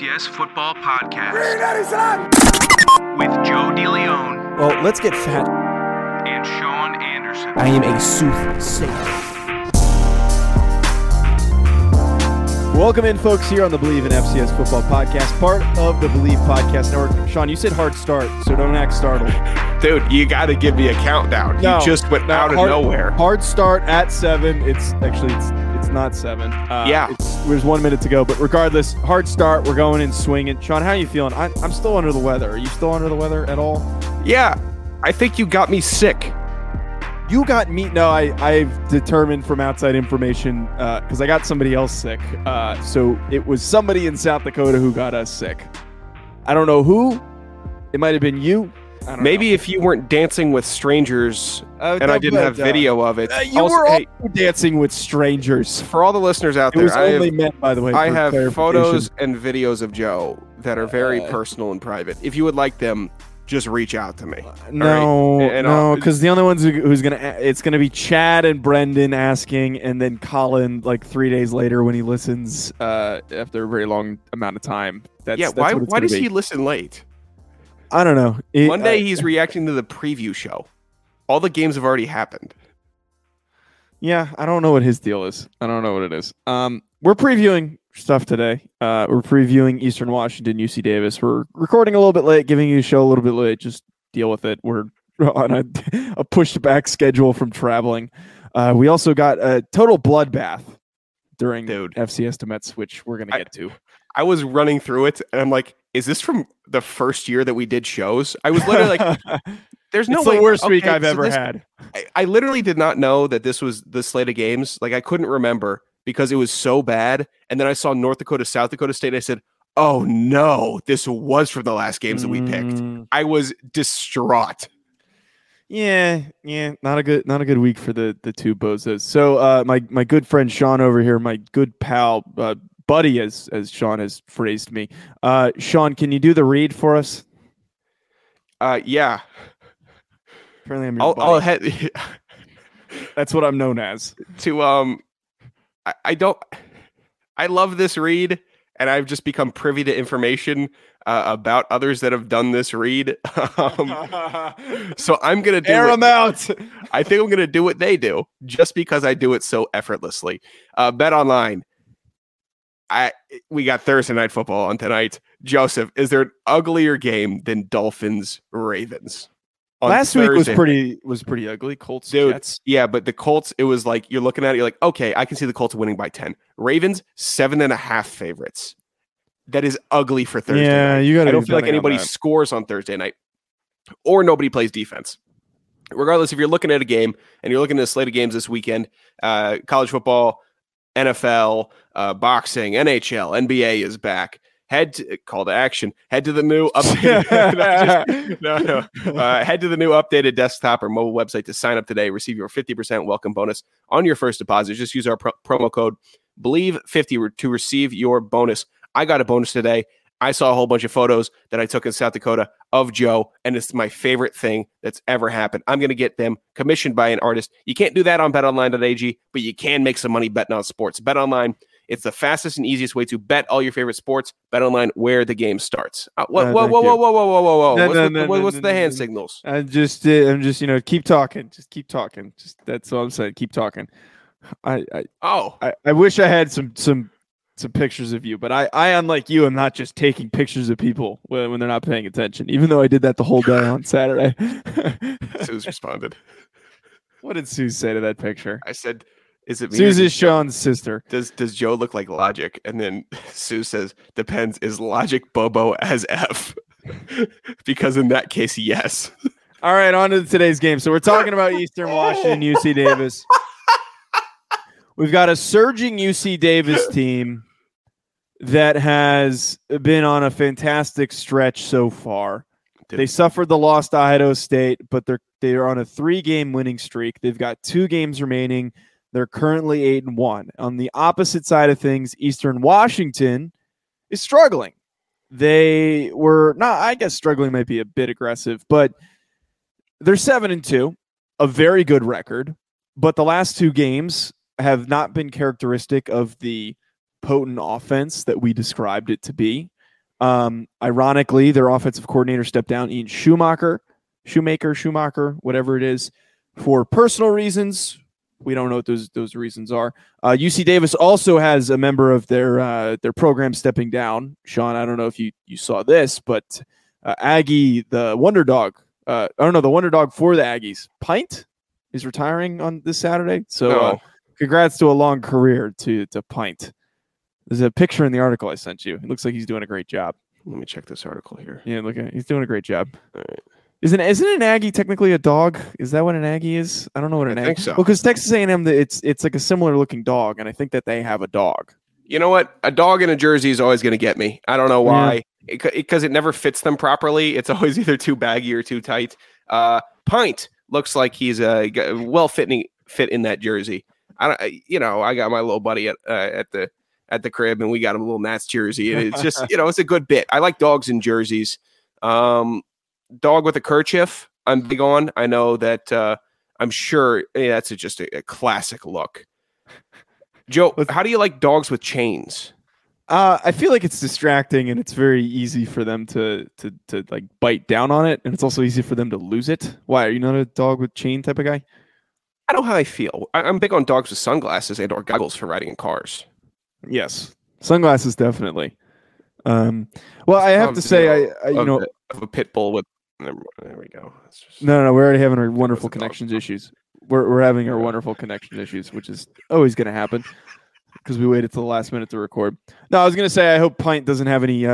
FCS Football Podcast with Joe DeLeon. Well, let's get fat. And Sean Anderson. I am a soothsayer. Welcome in, folks, here on the Believe in FCS Football Podcast, part of the Believe Podcast Network. Sean, you said hard start, so don't act startled. Dude, you got to give me a countdown. No, you just went out of nowhere. Hard start at 7. It's not 7. There's 1 minute to go. But regardless, hard start. We're going and swinging. Sean, how are you feeling? I'm still under the weather. Are you still under the weather at all? Yeah. I think you got me sick. You got me? No, I've determined from outside information because I got somebody else sick. So it was somebody in South Dakota who got us sick. I don't know who. It might have been you. Maybe if you weren't dancing with strangers and I didn't have video of it. You were also dancing with strangers. For all the listeners out there, I have photos and videos of Joe that are very personal and private. If you would like them, just reach out to me. No, because the only ones it's going to be Chad and Brendan asking, and then Colin like 3 days later when he listens after a very long amount of time. Why does he listen late? I don't know. One day he's reacting to the preview show. All the games have already happened. Yeah, I don't know what his deal is. I don't know what it is. We're previewing stuff today. We're previewing Eastern Washington, UC Davis. We're recording a little bit late, giving you a show a little bit late. Just deal with it. We're on a pushed back schedule from traveling. We also got a total bloodbath during FCS to Mets, which we're going to get to. I was running through it, and I'm like, is this from the first year that we did shows? I was literally like, there's no way. It's the worst week I've ever had. I literally did not know that this was the slate of games. Like, I couldn't remember because it was so bad. And then I saw North Dakota, South Dakota State. I said, oh no, this was from the last games that we picked. I was distraught. Yeah, not a good week for the two bozos. So my good friend Sean over here, my good pal, buddy, as Sean has phrased me. Sean, can you do the read for us? Yeah. Apparently I'm your buddy. That's what I'm known as. I love this read, and I've just become privy to information about others that have done this read. So I'm going to do air them out. I think I'm going to do what they do just because I do it so effortlessly. Bet online. We got Thursday night football on tonight. Joseph, is there an uglier game than Dolphins Ravens? Last Thursday week was pretty ugly. Colts, dude, Jets. Yeah, but the Colts, it was like you're looking at it, you're like, okay, I can see the Colts winning by 10. Ravens 7.5 favorites. That is ugly for Thursday. Yeah, night. You got. I don't feel like anybody scores on Thursday night, or nobody plays defense. Regardless, if you're looking at a game and you're looking at a slate of games this weekend, college football, NFL, boxing, NHL, NBA is back. Head to the new updated. Head to the new updated desktop or mobile website to sign up today. Receive your 50% welcome bonus on your first deposit. Just use our promo code BELIEVE50 to receive your bonus. I got a bonus today. I saw a whole bunch of photos that I took in South Dakota of Joe, and it's my favorite thing that's ever happened. I'm going to get them commissioned by an artist. You can't do that on betonline.ag, but you can make some money betting on sports. BetOnline, it's the fastest and easiest way to bet all your favorite sports. BetOnline, where the game starts. Whoa. What's the hand signals? I'm just, keep talking. That's all I'm saying. Keep talking. I wish I had some pictures of you, but I unlike you, am not just taking pictures of people when they're not paying attention, even though I did that the whole day on Saturday. Suze responded. What did Suze say to that picture? I said, is it me? Suze is Sean's sister. Does Joe look like Logic? And then Suze says, depends, is Logic Bobo as F? Because in that case, yes. All right, on to today's game. So we're talking about Eastern Washington, UC Davis. We've got a surging UC Davis team that has been on a fantastic stretch so far. They suffered the loss to Idaho State, but they're on a 3-game winning streak. They've got 2 games remaining. They're currently 8-1. On the opposite side of things, Eastern Washington is struggling. They were not, I guess struggling might be a bit aggressive, but they're 7-2, a very good record. But the last 2 games have not been characteristic of the potent offense that we described it to be. Ironically, their offensive coordinator stepped down, Ian Shoemaker, whatever it is, for personal reasons. We don't know what those reasons are. UC Davis also has a member of their program stepping down. Sean, I don't know if you saw this, but Aggie, the wonder dog, the wonder dog for the Aggies, Pint, is retiring on this Saturday. So congrats to a long career to Pint. There's a picture in the article I sent you. It looks like he's doing a great job. Let me check this article here. Yeah, look at it. He's doing a great job. All right. Isn't an Aggie technically a dog? Is that what an Aggie is? I don't know what an Aggie is. So. Well, because Texas A&M, it's like a similar looking dog, and I think that they have a dog. You know what? A dog in a jersey is always going to get me. I don't know why. Because it never fits them properly. It's always either too baggy or too tight. Pint looks like he's a well-fitting fit in that jersey. I got my little buddy at the crib, and we got him a little Nats jersey. And it's just, it's a good bit. I like dogs in jerseys. Dog with a kerchief, I'm big on. I know that I'm sure that's just a classic look. Joe, how do you like dogs with chains? I feel like it's distracting, and it's very easy for them to like bite down on it, and it's also easy for them to lose it. Why? Are you not a dog with chain type of guy? I know how I feel. I'm big on dogs with sunglasses and or goggles for riding in cars. Yes, sunglasses definitely. Well, I have to say, I have a pit bull with. There we go. No, we're already having our wonderful connections issues. We're having our wonderful connection issues, which is always going to happen because we waited till the last minute to record. No, I was going to say I hope Pint doesn't have any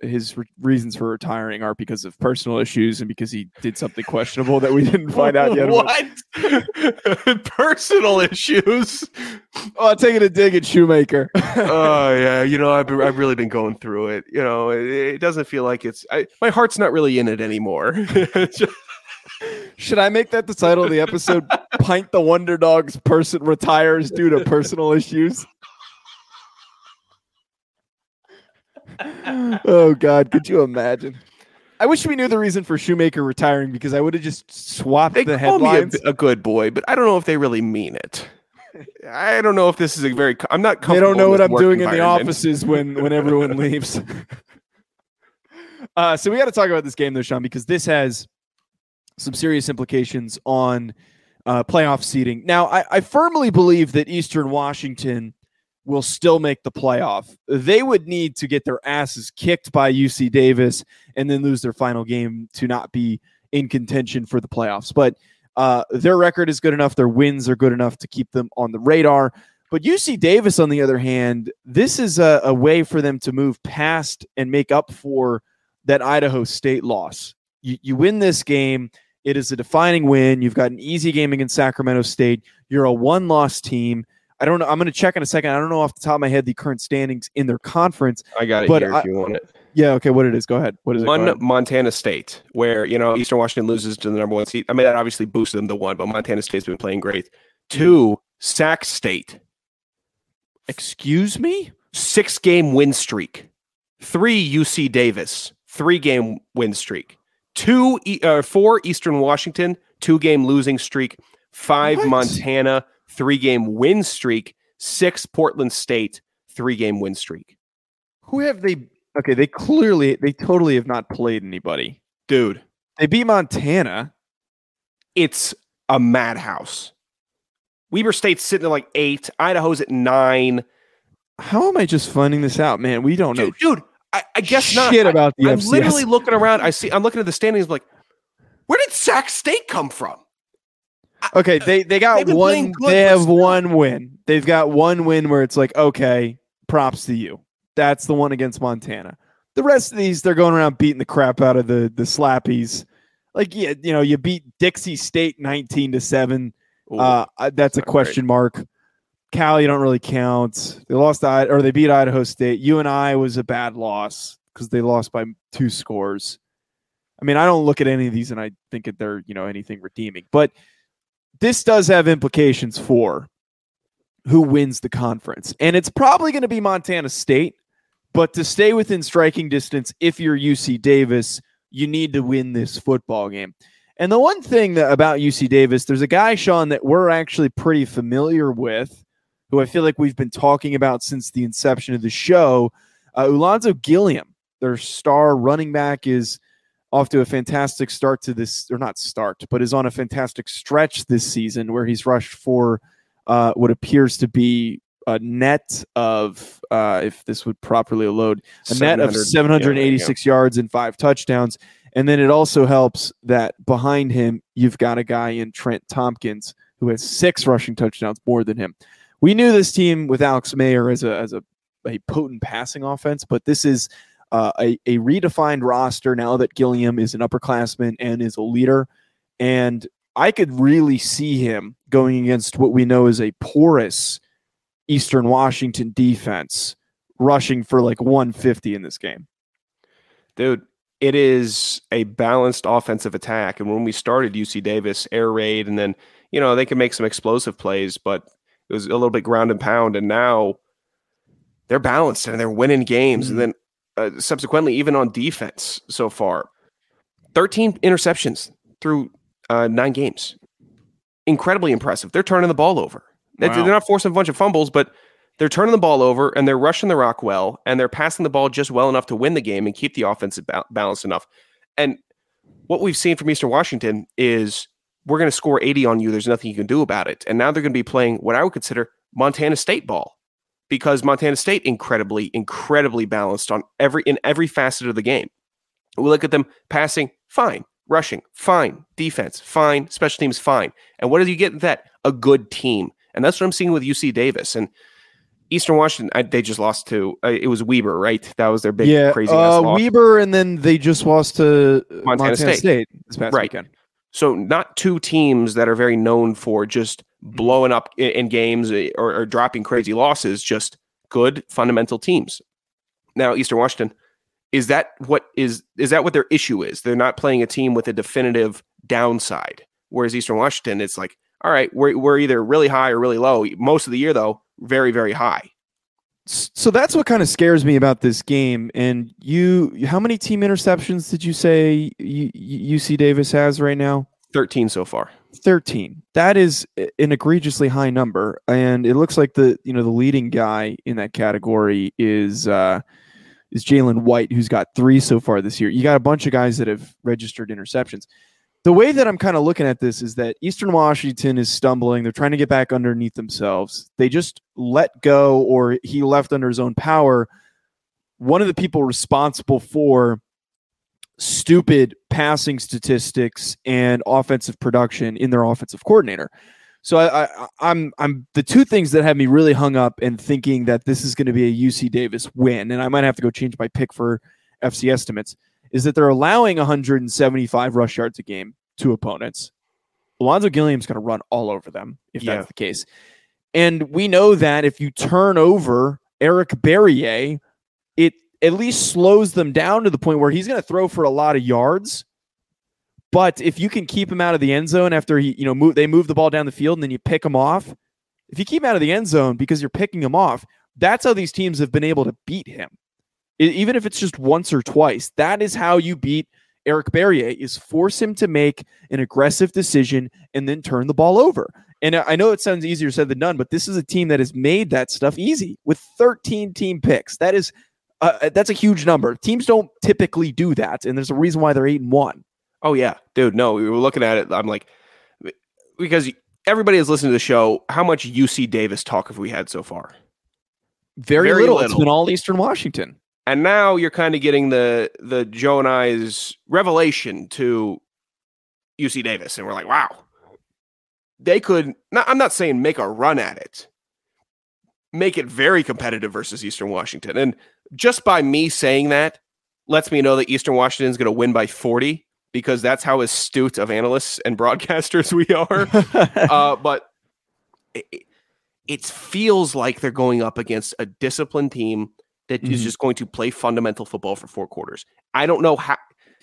his reasons for retiring are because of personal issues and because he did something questionable that we didn't find out yet. What? Personal issues? Oh, taking a dig at Shoemaker. Oh, yeah. I've really been going through it. It doesn't feel like my heart's not really in it anymore. Should I make that the title of the episode? Pint the Wonder Dog's person retires due to personal issues. Oh God, could you imagine? I wish we knew the reason for Shoemaker retiring because I would have just swapped the headlines. They call me a good boy, but I don't know if they really mean it. I don't know if this is I'm not comfortable. They don't know what I'm doing in the offices when everyone leaves. So we got to talk about this game though, Sean, because this has some serious implications on playoff seeding. Now, I firmly believe that Eastern Washington will still make the playoff. They would need to get their asses kicked by UC Davis and then lose their final game to not be in contention for the playoffs. But their record is good enough. Their wins are good enough to keep them on the radar. But UC Davis, on the other hand, this is a way for them to move past and make up for that Idaho State loss. You win this game. It is a defining win. You've got an easy game against Sacramento State. You're a one-loss team. I don't know. I'm going to check in a second. I don't know off the top of my head the current standings in their conference. I got it here if you want it. Yeah, okay, what it is. Go ahead. What is it? Montana State, where, Eastern Washington loses to the number one seed. I mean, that obviously boosts them to one, but Montana State's been playing great. 2, Sac State. Excuse me? 6-game win streak. 3, UC Davis. 3-game win streak. 4, Eastern Washington. 2-game losing streak. 5, Montana. 3-game win streak. 6, Portland State, 3-game win streak. Who have they? Okay, they totally have not played anybody. Dude. They beat Montana. It's a madhouse. Weber State's sitting at 8. Idaho's at 9. How am I just finding this out, man? We don't know. Dude, I guess shit not. Shit about the FCS. I'm literally looking around. I'm looking at the standings. I'm like, where did Sac State come from? Okay, they got one. They have one win. They've got one win where it's like, okay, props to you. That's the one against Montana. The rest of these, they're going around beating the crap out of the slappies. Like, yeah, you beat Dixie State 19-7. That's a question mark. Cal, you don't really count. They lost or they beat Idaho State. UNI was a bad loss because they lost by 2 scores. I mean, I don't look at any of these and I think that they're anything redeeming, but. This does have implications for who wins the conference. And it's probably going to be Montana State, but to stay within striking distance, if you're UC Davis, you need to win this football game. And the one thing about UC Davis, there's a guy, Sean, that we're actually pretty familiar with, who I feel like we've been talking about since the inception of the show, Alonzo Gilliam, Their star running back is off to a fantastic start to this, or not start, but is on a fantastic stretch this season where he's rushed for what appears to be a net of, if this would properly load, a net of 786 yards and 5 touchdowns. And then it also helps that behind him, you've got a guy in Trent Tompkins who has 6 rushing touchdowns more than him. We knew this team with Alex Mayer as a potent passing offense, but this is a redefined roster now that Gilliam is an upperclassman and is a leader. And I could really see him going against what we know is a porous Eastern Washington defense, rushing for like 150 in this game. Dude, it is a balanced offensive attack. And when we started UC Davis, air raid, and then, you know, they can make some explosive plays, but it was a little bit ground and pound. And now they're balanced and they're winning games. And then, subsequently, even on defense so far, 13 interceptions through 9 games. Incredibly impressive. They're turning the ball over. Wow. They're not forcing a bunch of fumbles, but they're turning the ball over and they're rushing the rock well, and they're passing the ball just well enough to win the game and keep the offense balanced enough. And what we've seen from Eastern Washington is we're going to score 80 on you. There's nothing you can do about it. And now they're going to be playing what I would consider Montana State ball. Because Montana State incredibly balanced on every facet of the game. We look at them passing, fine. Rushing, fine. Defense, fine. Special teams, fine. And what do you get in that? A good team. And that's what I'm seeing with UC Davis. And Eastern Washington, they just lost to, it was Weber, right? That was their big crazy loss. Weber, and then they just lost to Montana State this past weekend. So not two teams that are very known for just blowing up in games or dropping crazy losses, just good fundamental teams. Now, Eastern Washington, is that what their issue is? They're not playing a team with a definitive downside. Whereas Eastern Washington, it's like, all right, we're either really high or really low. Most of the year, though, very, very high. So that's what kind of scares me about this game. And how many team interceptions did you say UC Davis has right now? 13 so far. 13. That is an egregiously high number, and it looks like the leading guy in that category is Jaylen White, who's got 3 so far this year. You got a bunch of guys that have registered interceptions. The way that I'm kind of looking at this is that Eastern Washington is stumbling. They're trying to get back underneath themselves. They just let go, or he left under his own power. One of the people responsible for stupid passing statistics and offensive production in their offensive coordinator. So I'm the two things that have me really hung up and thinking that this is going to be a UC Davis win, and I might have to go change my pick for FC estimates, is that they're allowing 175 rush yards a game to opponents. Alonzo Gilliam's going to run all over them if that's the case. And we know that if you turn over Eric Barriere, it at least slows them down to the point where he's going to throw for a lot of yards. But if you can keep him out of the end zone after they move the ball down the field and then you pick him off, if you keep him out of the end zone because you're picking him off, that's how these teams have been able to beat him. Even if it's just once or twice, that is how you beat Eric Barriere, is force him to make an aggressive decision and then turn the ball over. And I know it sounds easier said than done, but this is a team that has made that stuff easy with 13 team picks. That is that's a huge number. Teams don't typically do that, and there's a reason why they're 8-1. Oh, yeah. Dude, no, we were looking at it. I'm like, because everybody is listening to the show, how much UC Davis talk have we had so far? Very, very little. It's been all Eastern Washington. And now you're kind of getting the Joe and I's revelation to UC Davis, and we're like, wow. They could, I'm not saying make a run at it, make it very competitive versus Eastern Washington. And just by me saying that lets me know that Eastern Washington is going to win by 40, because that's how astute of analysts and broadcasters we are. But it feels like they're going up against a disciplined team that is just going to play fundamental football for 4 quarters. I don't know how.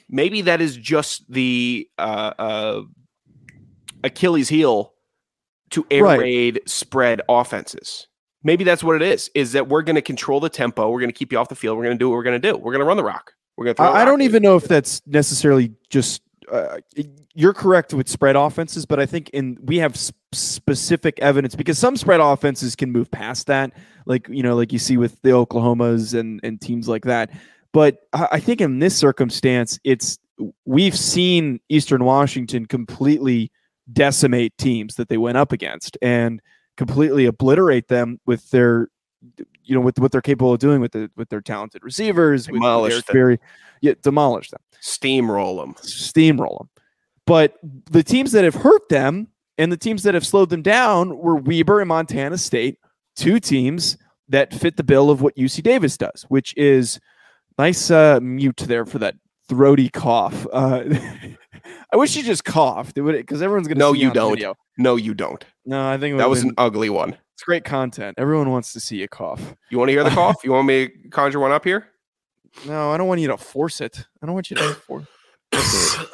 Maybe that is just the Achilles heel to air raid spread offenses. Maybe that's what it is that we're going to control the tempo. We're going to keep you off the field. We're going to do what we're going to do. We're going to run the rock. We're going to. I don't even know if that's necessarily just you're correct with spread offenses, but I think we have specific evidence, because some spread offenses can move past that, like you see with the Oklahomas and teams like that. But I think in this circumstance, we've seen Eastern Washington completely decimate teams that they went up against and completely obliterate them with their, you know, with what they're capable of doing with their talented receivers, demolish them, steamroll them. But the teams that have hurt them and the teams that have slowed them down were Weber and Montana State, two teams that fit the bill of what UC Davis does, which is nice mute there for that throaty cough. I wish you just coughed. It would, because everyone's going to see you on video. No, you don't. No, I think that was an ugly one. It's great content. Everyone wants to see you cough. You want to hear the cough? You want me to conjure one up here? No, I don't want you to force it. I don't want you to force it.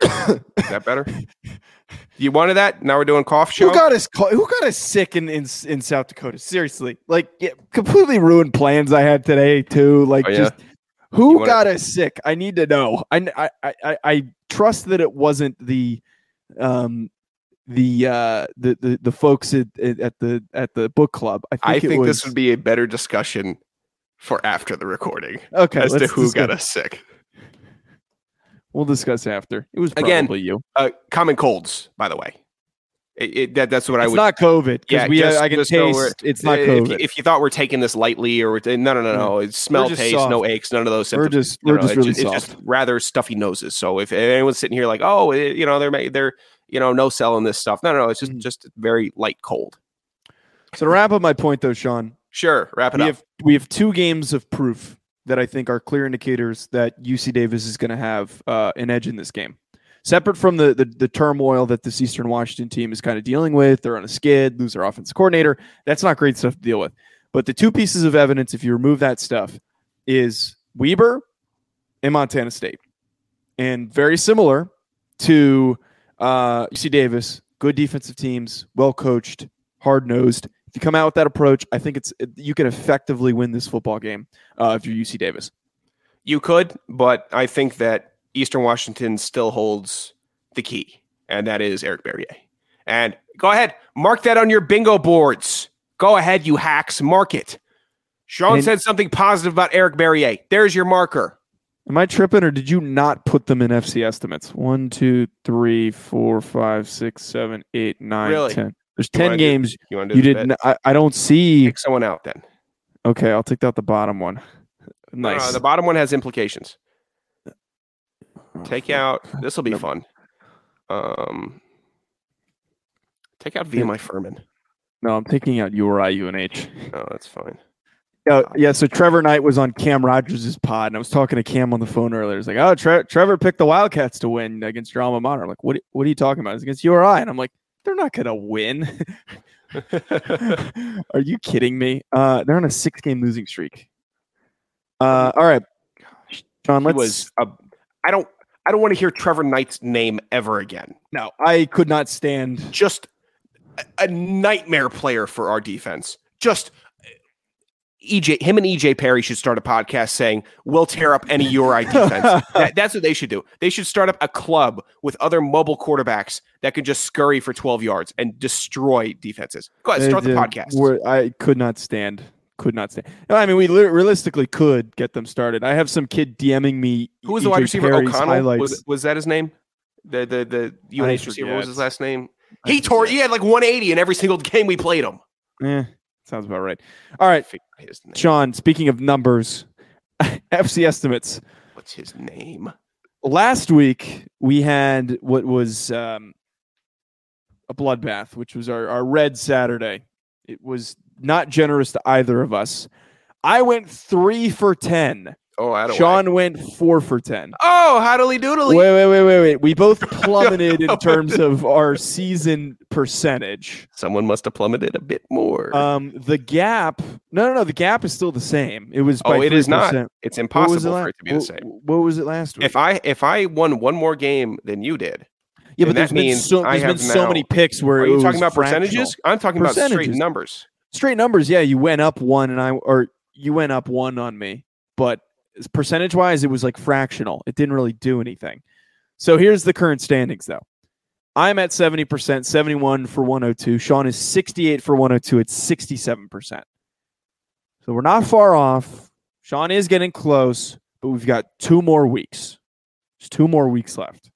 Is that better? You wanted that? Now we're doing cough show. Who got us sick in South Dakota? Seriously, completely ruined plans I had today too. Who got us sick? I need to know. I trust that it wasn't the folks at the book club. I think this would be a better discussion for after the recording. Okay, as to who got us sick. We'll discuss after. It was probably you. Common colds, by the way. That's what I would. It's not COVID. Yeah, I can taste. It's not COVID. If you thought we're taking this lightly, or no. It's smell, taste, soft. No aches, none of those symptoms. It's just rather stuffy noses. So if anyone's sitting here like, oh, they're no selling this stuff. No. It's just very light cold. So to wrap up my point, though, Sean. Sure, wrap it up. We have two games of proof that I think are clear indicators that UC Davis is going to have an edge in this game. Separate from the turmoil that this Eastern Washington team is kind of dealing with, they're on a skid, lose their offensive coordinator. That's not great stuff to deal with. But the two pieces of evidence, if you remove that stuff, is Weber and Montana State. And very similar to UC Davis, good defensive teams, well-coached, hard-nosed. If you come out with that approach, I think you can effectively win this football game if you're UC Davis. You could, but I think that Eastern Washington still holds the key, and that is Eric Barriere. And go ahead, mark that on your bingo boards. Go ahead, you hacks, mark it. Sean said something positive about Eric Barriere. There's your marker. Am I tripping, or did you not put them in FC estimates? 1, 2, 3, 4, 5, 6, 7, 8, 9, really? 10. There's 10 games. You didn't. I don't see. Pick someone out then. Okay, I'll take out the bottom one. Nice. The bottom one has implications. Take out. This will be fun. Take out VMI Furman. No, I'm taking out URI UNH. No, that's fine. Yeah. So Trevor Knight was on Cam Rogers' pod, and I was talking to Cam on the phone earlier. It's like, oh, Trevor picked the Wildcats to win against your alma mater. I'm like, what are you talking about? It's against URI, and I'm like, they're not going to win. Are you kidding me? They're on a 6-game losing streak. All right, John. I don't want to hear Trevor Knight's name ever again. No, I could not stand. Just a nightmare player for our defense. Just him and EJ Perry should start a podcast saying we'll tear up any URI defense. That's what they should do. They should start up a club with other mobile quarterbacks that could just scurry for 12 yards and destroy defenses. Go ahead, start the podcast. I could not stand. No, I mean, we realistically could get them started. I have some kid DMing me. Who was the wide receiver? Perry's O'Connell? Was that his name? The UNH receiver. What was his last name? He had like 180 in every single game we played him. Yeah, sounds about right. All right, Sean, speaking of numbers, FC estimates. What's his name? Last week, we had what was a bloodbath, which was our Red Saturday. It was not generous to either of us. I went 3 for 10. Oh, I don't. Sean went 4 for 10. Oh, howdily doodly. Wait. We both plummeted in terms of our season percentage. Someone must have plummeted a bit more. The gap. No. The gap is still the same. It was. By 3%. It is not. It's impossible for it to be the same. What was it last week? If I won one more game than you did. Yeah, but there's been so many picks where you're talking about fractional. Percentages. I'm talking about straight numbers. Straight numbers, yeah. You went up one on me, but percentage wise, it was like fractional. It didn't really do anything. So here's the current standings, though. I'm at 70%, 71 for 102. Sean is 68 for 102. It's 67%. So we're not far off. Sean is getting close, but we've got 2 more weeks. There's 2 more weeks left.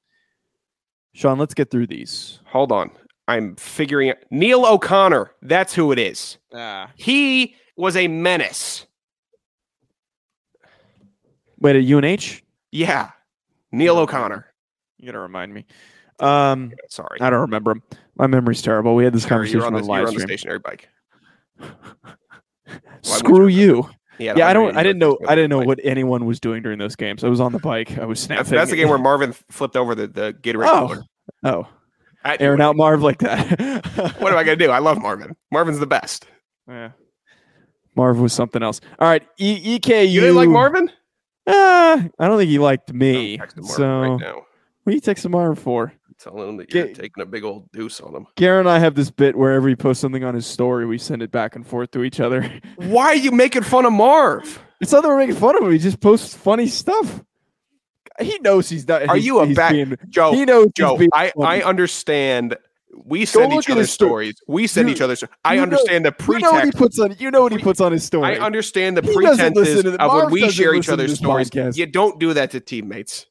Sean, let's get through these. Hold on. I'm figuring out. Neil O'Connor. That's who it is. He was a menace. Wait, at UNH? Yeah. Neil O'Connor. You got to remind me. Sorry. I don't remember him. My memory's terrible. We had this conversation on the live stream. You're on the stationary bike. Screw you. Yeah, I didn't know what anyone was doing during those games. I was on the bike. I was snapping. That's the game where Marvin flipped over the Gatorade cooler. Oh. Airing out Marv like that. What am I going to do? I love Marvin. Marvin's the best. Yeah. Marv was something else. All right, EKU. You didn't like Marvin? I don't think he liked me. Right now. What are you texting Marv for? Telling him that you're taking a big old deuce on him. Garen and I have this bit where every post something on his story, we send it back and forth to each other. Why are you making fun of Marv? It's not that we're making fun of him. He just posts funny stuff. He knows he's not. Are you a bad Joe? He knows Joe. I understand. We send each other stories. We send each other. I understand the pretext. You know what he puts on. You know what he puts on his story. I understand the pretenses of when we share each other's stories. Podcast. You don't do that to teammates.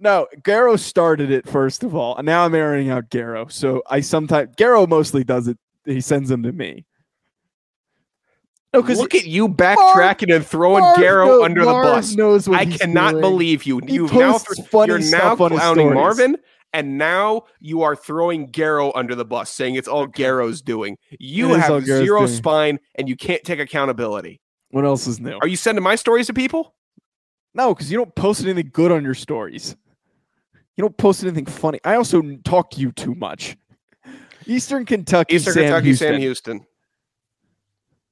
No, Garo started it first of all, and now I'm airing out Garo. So Garo mostly does it. He sends them to me. No, look at you backtracking and throwing Garo under the bus. Knows what I cannot believe you. You're now clowning Marvin, and now you are throwing Garo under the bus, saying it's all Garo's doing. You have zero spine, and you can't take accountability. What else is new? Are you sending my stories to people? No, because you don't post anything good on your stories. You don't post anything funny. I also talk to you too much. Sam Houston.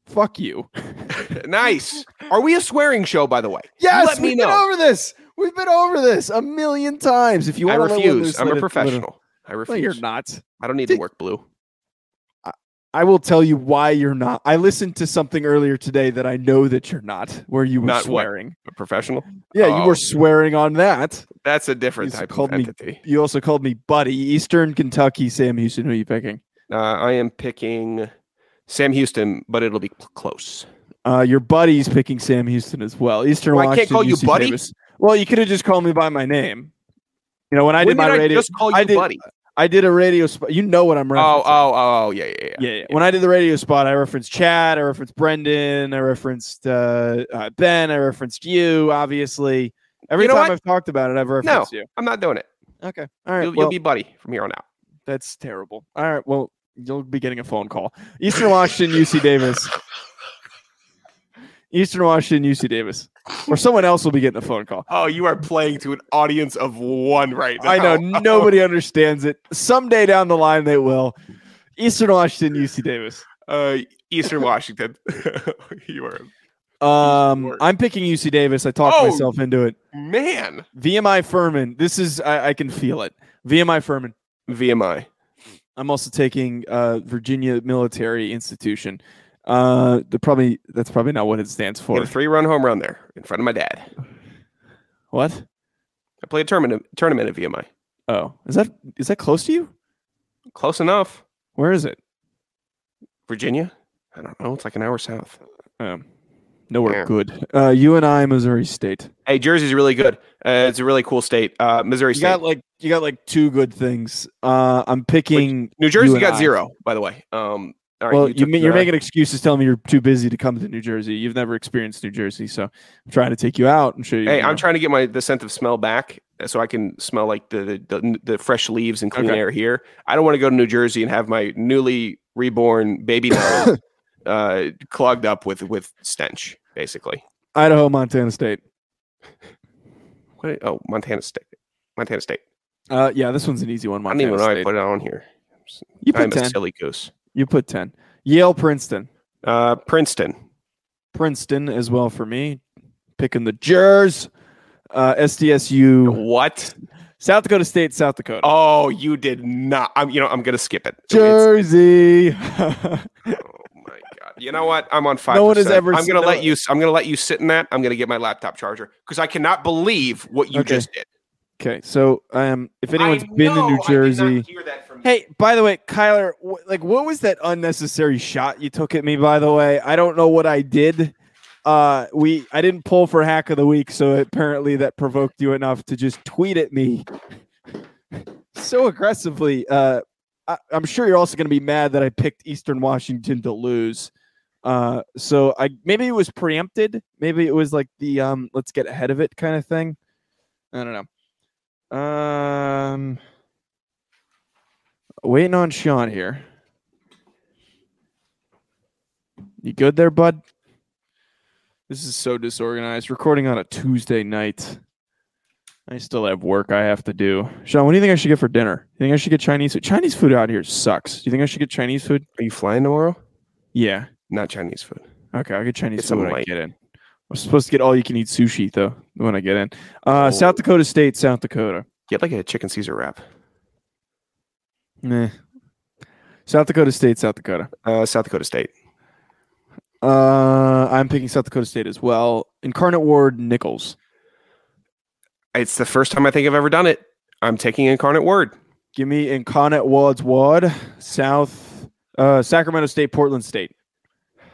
Fuck you. Nice. Are we a swearing show, by the way? Yes, We've been over this 1,000,000 times. If you want to refuse, I'm a professional. I refuse. Well, you're not. I don't need to work blue. I will tell you why you're not. I listened to something earlier today that I know that you're not, where you were not swearing. What? A professional? Yeah, you were swearing on that. That's a different type of entity. You also called me buddy. Eastern Kentucky, Sam Houston. Who are you picking? I am picking Sam Houston, but it'll be close. Your buddy's picking Sam Houston as well. Eastern Washington. I can't call you UC buddy? Davis. Well, you could have just called me by my name. You know, when I did my radio, I just called you buddy. I did a radio spot. You know what I'm referencing. Yeah. When I did the radio spot, I referenced Chad, I referenced Brendan, I referenced Ben, I referenced you, obviously. Every time I've talked about it, I've referenced you. I'm not doing it. Okay. All right. You'll be buddy from here on out. That's terrible. All right. Well, you'll be getting a phone call. Eastern Washington, UC Davis. Eastern Washington, UC Davis. Or someone else will be getting a phone call. Oh, you are playing to an audience of one right now. I know. Nobody understands it. Someday down the line, they will. Eastern Washington, UC Davis. Eastern Washington. You are. I'm picking UC Davis. I talked myself into it. Man. VMI Furman. This is, I can feel it. VMI Furman. VMI. I'm also taking Virginia Military Institution. That's probably not what it stands for. Get a 3-run home run there in front of my dad. What? I played a tournament at VMI. Oh, is that close to you? Close enough. Where is it? Virginia? I don't know. It's like an hour south. Nowhere good. UNI, Missouri State. Hey, Jersey's really good. It's a really cool state. Missouri State. You got like 2 good things. I'm picking New Jersey. Got 0, by the way. Right, well, you're making excuses telling me you're too busy to come to New Jersey. You've never experienced New Jersey, so I'm trying to take you out and show you. Hey, I'm trying to get the scent of smell back so I can smell like the fresh leaves and clean air here. I don't want to go to New Jersey and have my newly reborn baby nose clogged up with stench, basically. Idaho, Montana State. What? Oh, Montana State. Yeah, this one's an easy one. Montana I don't even know State. I put it on here. I'm a silly goose. You put 10. Yale, Princeton. Princeton as well for me. Picking the Jers. SDSU. What? South Dakota State, South Dakota. Oh, you did not. I'm going to skip it. Jersey. You know what? I'm on 5%. No one has ever. I'm going to let you sit in that. I'm going to get my laptop charger because I cannot believe what you just did. Okay, so if anyone's been to New Jersey, hey, by the way, Kyler, what was that unnecessary shot you took at me? By the way, I don't know what I did. I didn't pull for hack of the week, so apparently that provoked you enough to just tweet at me so aggressively. I'm sure you're also going to be mad that I picked Eastern Washington to lose. So maybe it was preempted. Maybe it was like the let's get ahead of it kind of thing. I don't know. Waiting on Sean here. You good there, bud? This is so disorganized. Recording on a Tuesday night. I still have work I have to do. Sean, what do you think I should get for dinner? You think I should get Chinese food? Chinese food out here sucks. Do you think I should get Chinese food? Are you flying tomorrow? Yeah. Not Chinese food. Okay, I'll get Chinese food when I get in. I'm supposed to get all-you-can-eat sushi, though, when I get in. South Dakota State, South Dakota. Get like a chicken Caesar wrap. Nah. South Dakota State, South Dakota. South Dakota State. I'm picking South Dakota State as well. Incarnate Word, Nichols. It's the first time I think I've ever done it. I'm taking Incarnate Word. Give me Incarnate Word's Word. Sacramento State, Portland State.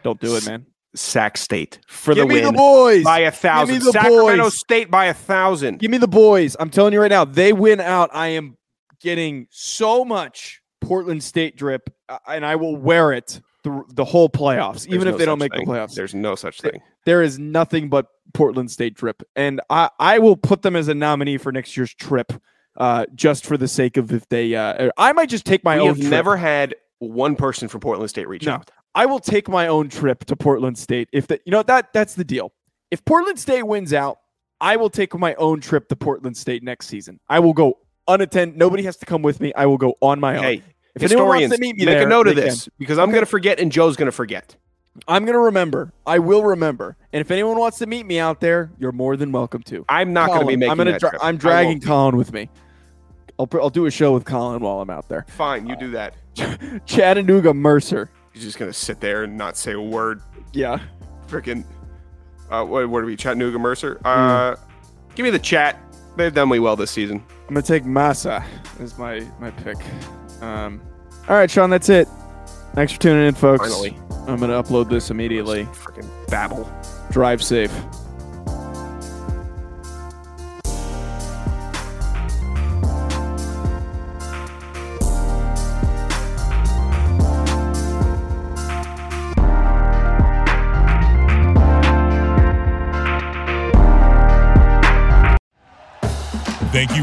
Don't do it, man. Sac State for the win. Give me the boys. By 1,000. Give me the Sacramento boys. State by 1,000. Give me the boys. I'm telling you right now, they win out. I am getting so much Portland State drip, and I will wear it the whole playoffs, the playoffs. There's no such thing. There is nothing but Portland State drip, and I will put them as a nominee for next year's trip, just for the sake of if they. I might just take my own. We've never had one person from Portland State reach out. I will take my own trip to Portland State if that's the deal. If Portland State wins out, I will take my own trip to Portland State next season. I will go unattended. Nobody has to come with me. I will go on my own. Hey, if anyone wants to meet me, make a note of this because I'm going to forget and Joe's going to forget. I'm going to remember. I will remember. And if anyone wants to meet me out there, you're more than welcome to. I'm not going to be making that trip. I'm dragging Colin with me. I'll do a show with Colin while I'm out there. Fine, you do that. Chattanooga, Mercer. He's just going to sit there and not say a word. Yeah. Freaking. What are we? Chattanooga, Mercer? Give me the chat. They've done me well this season. I'm going to take Massa as my pick. All right, Sean, that's it. Thanks for tuning in, folks. Finally. I'm going to upload this immediately. Freaking babble. Drive safe. Thank you